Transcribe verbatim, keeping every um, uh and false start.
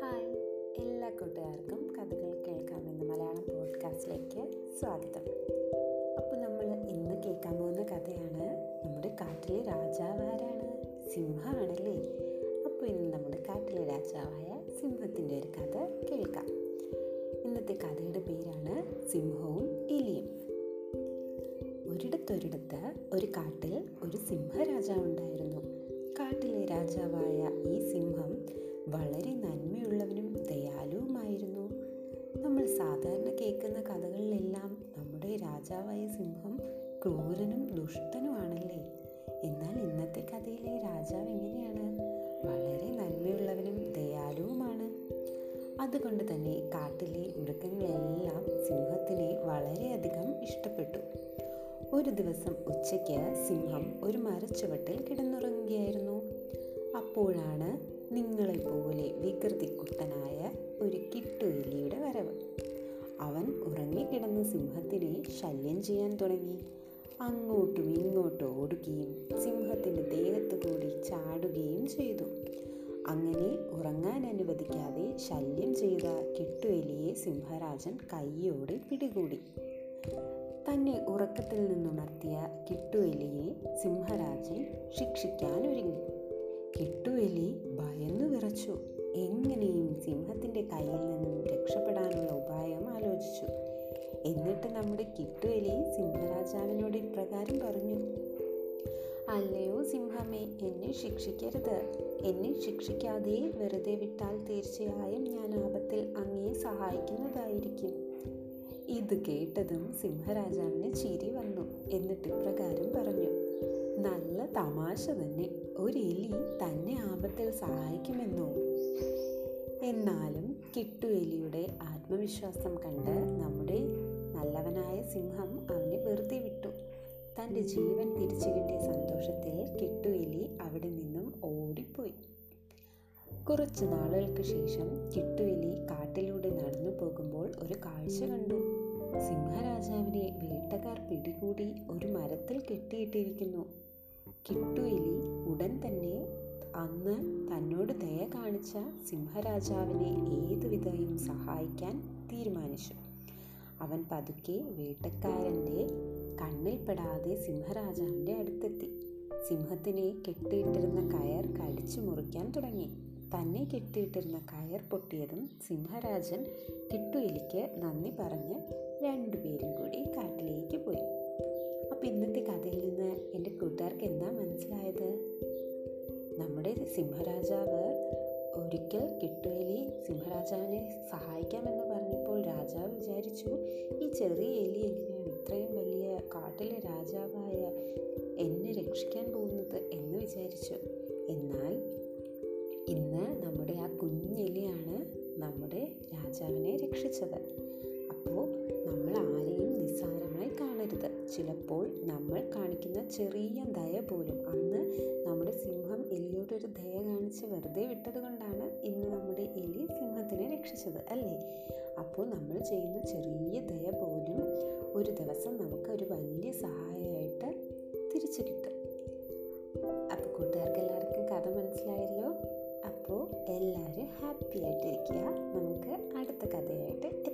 Hi, എല്ലാ കൂട്ടുകാർക്കും കഥകൾ കേൾക്കാമെന്ന മലയാളം പോഡ്കാസ്റ്റിലേക്ക് സ്വാഗതം. അപ്പോൾ നമ്മൾ ഇന്ന് കേൾക്കാൻ പോകുന്ന കഥയാണ് നമ്മുടെ കാട്ടിലെ രാജാവാരാണ്? സിംഹമാണല്ലേ. അപ്പോൾ ഇന്ന് നമ്മുടെ കാട്ടിലെ രാജാവായ സിംഹത്തിൻ്റെ ഒരു കഥ കേൾക്കാം. ഇന്നത്തെ കഥയുടെ പേരാണ് സിംഹവും എലിയും. ഒരിടത്തൊരിടത്ത് ഒരു കാട്ടിൽ ഒരു സിംഹരാജാവുണ്ടായിരുന്നു. കാട്ടിലെ രാജാവായ ഈ സിംഹം വളരെ നന്മയുള്ളവനും ദയാലുവുമായിരുന്നു. നമ്മൾ സാധാരണ കേൾക്കുന്ന കഥകളിലെല്ലാം നമ്മുടെ രാജാവായ സിംഹം ക്രൂരനും ദുഷ്ടനുമാണല്ലേ. എന്നാൽ ഇന്നത്തെ കഥയിലെ രാജാവ് എങ്ങനെയാണ്? വളരെ നന്മയുള്ളവനും ദയാലുവുമാണ്. അതുകൊണ്ട് തന്നെ കാട്ടിലെ മൃഗങ്ങളെല്ലാം സിംഹത്തിനെ വളരെയധികം ഇഷ്ടപ്പെട്ടു. ഒരു ദിവസം ഉച്ചയ്ക്ക് സിംഹം ഒരു മരച്ചുവട്ടിൽ കിടന്നുറങ്ങുകയായിരുന്നു. അപ്പോഴാണ് നിങ്ങളെപ്പോലെ വികൃതിക്കുട്ടനായ ഒരു കിട്ടുഎലിയുടെ വരവ്. അവൻ ഉറങ്ങിക്കിടന്ന സിംഹത്തിനെ ശല്യം ചെയ്യാൻ തുടങ്ങി. അങ്ങോട്ടും ഇങ്ങോട്ടും ഓടുകയും സിംഹത്തിൻ്റെ ദേഹത്തു കൂടി ചാടുകയും ചെയ്തു. അങ്ങനെ ഉറങ്ങാൻ അനുവദിക്കാതെ ശല്യം ചെയ്ത കിട്ടുഎലിയെ സിംഹരാജൻ കൈയോടെ പിടികൂടി. തന്നെ ഉറക്കത്തിൽ നിന്നുണർത്തിയ കിട്ടുഎലിയെ സിംഹരാജൻ ശിക്ഷിക്കാനൊരുങ്ങി. കിട്ടുഎലി ഭയന്നു വിറച്ചു. എങ്ങനെയും സിംഹത്തിൻ്റെ കയ്യിൽ നിന്നും രക്ഷപ്പെടാനുള്ള ഉപായം ആലോചിച്ചു. എന്നിട്ട് നമ്മുടെ കിട്ടുഎലി സിംഹരാജാവിനോട് ഇപ്രകാരം പറഞ്ഞു: അല്ലയോ സിംഹമേ, എന്നെ ശിക്ഷിക്കരുത്. എന്നെ ശിക്ഷിക്കാതെ വെറുതെ വിട്ടാൽ തീർച്ചയായും ഞാൻ ആപത്തിൽ അങ്ങയെ സഹായിക്കുന്നതായിരിക്കും. ഇത് കേട്ടതും സിംഹരാജാവിന് ചിരി വന്നു. എന്നിട്ട് ഇപ്രകാരം പറഞ്ഞു: നല്ല തമാശ തന്നെ. ഒരു എലി തന്നെ ആപത്തിൽ സഹായിക്കുമെന്നോ? എന്നാലും കിട്ടുഎലിയുടെ ആത്മവിശ്വാസം കണ്ട് നമ്മുടെ നല്ലവനായ സിംഹം അവനെ വെറുതെ വിട്ടു. തൻ്റെ ജീവൻ തിരിച്ചു കിട്ടിയ സന്തോഷത്തിൽ കിട്ടുഎലി അവിടെ നിന്നും ഓടിപ്പോയി. കുറച്ച് നാളുകൾക്ക് ശേഷം കിട്ടുഎലി കാട്ടിലൂടെ നടന്നു പോകുമ്പോൾ ഒരു കാഴ്ച കണ്ടു. സിംഹരാജാവിനെ വേട്ടക്കാർ പിടികൂടി ഒരു മരത്തിൽ കെട്ടിയിട്ടിരിക്കുന്നു. കിട്ടുഎലി ഉടൻ തന്നെ അന്ന് തന്നോട് ദയ കാണിച്ച സിംഹരാജാവിനെ ഏതുവിധയും സഹായിക്കാൻ തീരുമാനിച്ചു. അവൻ പതുക്കെ വേട്ടക്കാരൻ്റെ കണ്ണിൽപ്പെടാതെ സിംഹരാജാവിൻ്റെ അടുത്തെത്തി. സിംഹത്തിനെ കെട്ടിയിട്ടിരുന്ന കയർ കടിച്ചു മുറിക്കാൻ തുടങ്ങി. തന്നെ കെട്ടിയിട്ടിരുന്ന കയർ പൊട്ടിയതും സിംഹരാജൻ കിട്ടുഎലിക്ക് നന്ദി പറഞ്ഞ് രണ്ടുപേരും കൂടി കാട്ടിലേക്ക് പോയി. അപ്പം ഇന്നത്തെ കഥയിൽ നിന്ന് എൻ്റെ കൂട്ടുകാർക്ക് എന്താ മനസ്സിലായത്? നമ്മുടെ സിംഹരാജാവ് ഒരിക്കൽ കിട്ടുഎലി സിംഹരാജാവിനെ സഹായിക്കാമെന്ന് പറഞ്ഞപ്പോൾ രാജാവ് വിചാരിച്ചു, ഈ ചെറിയ എലി എങ്ങനെയാണ് ഇത്രയും വലിയ കാട്ടിലെ രാജാവായ എന്നെ രക്ഷിക്കാൻ പോകുന്നത് എന്ന് വിചാരിച്ചു. എന്നാൽ ഇന്ന് നമ്മുടെ ആ കുഞ്ഞെലിയാണ് നമ്മുടെ രാജാവിനെ രക്ഷിച്ചത്. അപ്പോൾ നമ്മൾ ആരെയും നിസ്സാരമായി കാണരുത്. ചിലപ്പോൾ നമ്മൾ കാണിക്കുന്ന ചെറിയ ദയ പോലും, അന്ന് നമ്മുടെ സിംഹം എലിയോടൊരു ദയ കാണിച്ച് വെറുതെ വിട്ടത് കൊണ്ടാണ് ഇന്ന് നമ്മുടെ എലി സിംഹത്തിനെ രക്ഷിച്ചത് അല്ലേ. അപ്പോൾ നമ്മൾ ചെയ്യുന്ന ചെറിയ ദയ പോലും ഒരു ദിവസം നമുക്കൊരു വലിയ സഹായമായിട്ട് തിരിച്ചു കിട്ടും. അപ്പോൾ കൂട്ടുകാർക്ക് എല്ലാവർക്കും കഥ മനസ്സിലായല്ലോ. അപ്പോൾ എല്ലാവരും ഹാപ്പി ആയിട്ടിരിക്കുക. നമുക്ക് അടുത്ത കഥയായിട്ട്